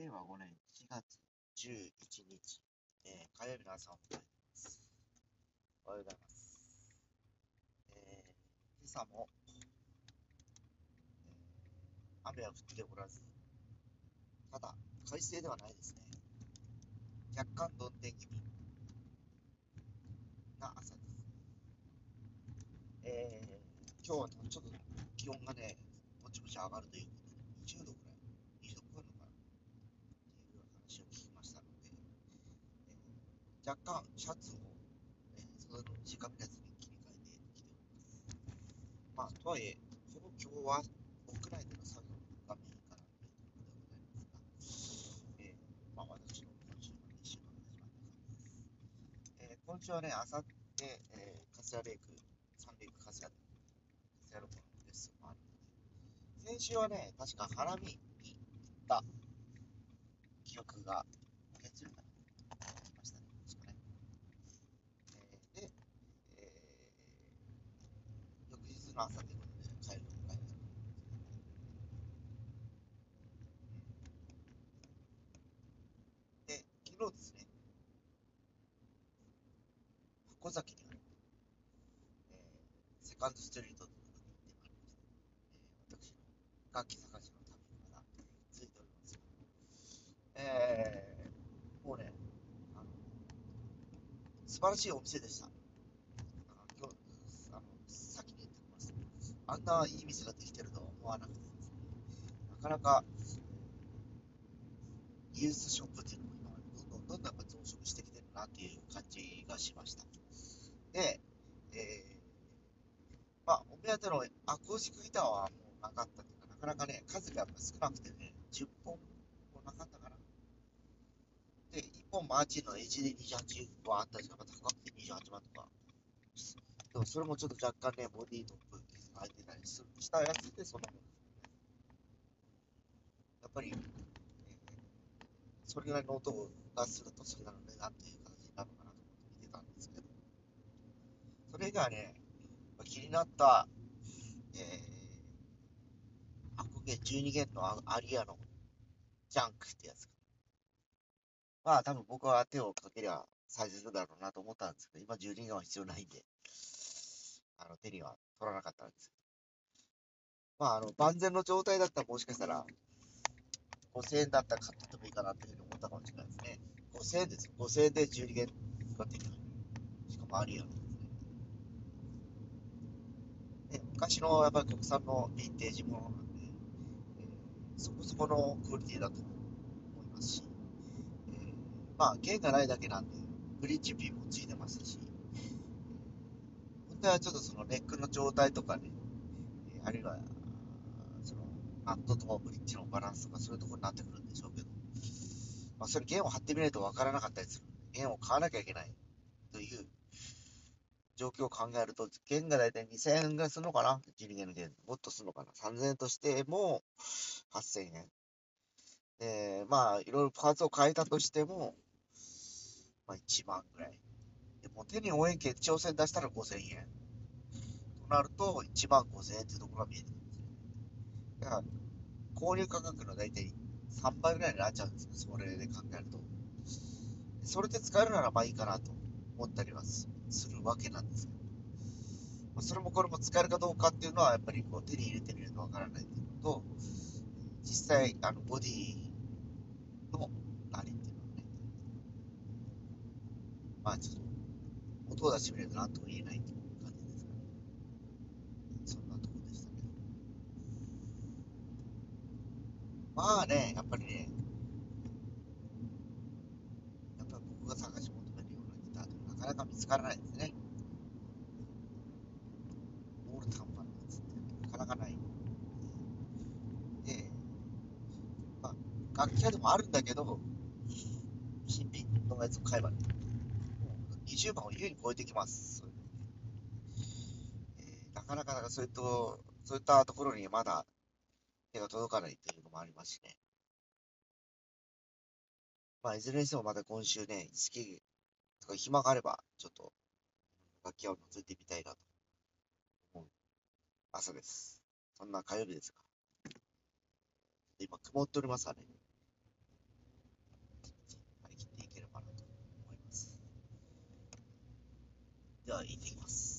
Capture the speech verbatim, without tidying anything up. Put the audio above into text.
令和ごねんしがつじゅういちにち、えー、火曜日の朝を迎えています。おはようございます。えー、今朝も、えー、雨は降っておらず、ただ快晴ではないですね。若干曇天気味な朝です。えー、今日はちょっと気温がね、もちもち上がるということで、にじゅうどくらい。若干シャツを、えー、その短めのやつに切り替えてきております。まあ、とはいえ、ほぼ今日は屋内での作業がメインかなというところでございますが、えー、まあ、私の今週のいっしゅうかんが始まった感じです。えー、今週はね、あさって、葛谷レイク、サンレイク葛谷、葛谷ロコのレッスンもあるので、先週はね、確か花見に行った記憶が、月曜日かな。朝ということで帰るのがいいです、うん、で、昨日ですね、箱崎にある、えー、セカンドストリートというところに行ってまいりました、えー、私の楽器探しの旅がまだついておりますが、えー、もうね、あの素晴らしいお店でした。あんないい店ができてるとは思わなくてですね、なかなかユースショップっていうのも今どんどんどんどん増殖してきてるなっていう感じがしました。で、えー、まあお目当てのアコースティックギターはもうなかったというか、なかなかね数が少なくてね、じゅっぽんもなかったかな。で、いっぽんマーチンの エイチディーにじゅうはちまんあったし、また高くてにじゅうはちまんとか、でもそれもちょっと若干ねボディーの分入ってたりしたやつで、そのやっぱり、えー、それぐらいの音がするとそれなのでなっていう感じになるのかなと思って見てたんですけど、それ以外はね、気になった、えー、アコゲじゅうにげんのアリアのジャンクってやつか、まあ多分僕は手をかけりゃ再生するだろうなと思ったんですけど、今じゅうにげんは必要ないんで、あの手には取らなかったんです。まあ、あの万全の状態だったらもしかしたらごせんえんだったら買ってもいいかなというふうに思ったかもしれないですね。ごせんえんですよ。ごせんえんでじゅうにげんができる。しかもありやんですね。で、昔のやっぱり国産のヴィンテージものなんで、えー、そこそこのクオリティだと思いますし、えー、まあ弦がないだけなんでブリッジピンもついてますし、ちょっとそのネックの状態とかね、あるいはそのナットとブリッジのバランスとかそういうところになってくるんでしょうけど、まあ、それ弦を張ってみないと分からなかったりする。弦を買わなきゃいけないという状況を考えると、弦がだいたいにせんえんぐらいするのかな、じゅうにげんの弦もっとするのかな、さんぜんえんとしてもはっせんえんで、まあいろいろパーツを変えたとしても、まあ、いちまんぐらいでも手に応援決勝戦出したらごせんえんとなるといちまんごせんえんというところが見えてくるんですよ。だから購入価格の大体さんばいぐらいになっちゃうんですよ、それで考えると。それで使えるならまあいいかなと思ったりはするわけなんですけど、それもこれも使えるかどうかっていうのはやっぱりこう手に入れてみるとわからないというのと、実際あのボディの何っていうのはね、まあちょっと音を出してみると何とも言えないという感じですかね。そんなところでしたけど、まあね、やっぱりね、やっぱり僕が探し求めるようなギターってなかなか見つからないですね。オール短板のやつってなかなかないで、まあ、楽器屋でもあるんだけど新品のやつを買えばねにじゅうまんを優に超えてきます。えー、なかなかそういった、そういったところにまだ手が届かないというのもありますしね。まあ、いずれにしてもまた今週ね、好きとか暇があれば、ちょっと楽器屋を覗いてみたいなと思う朝です。そんな火曜日ですが。今、曇っておりますがね。では行ってきます。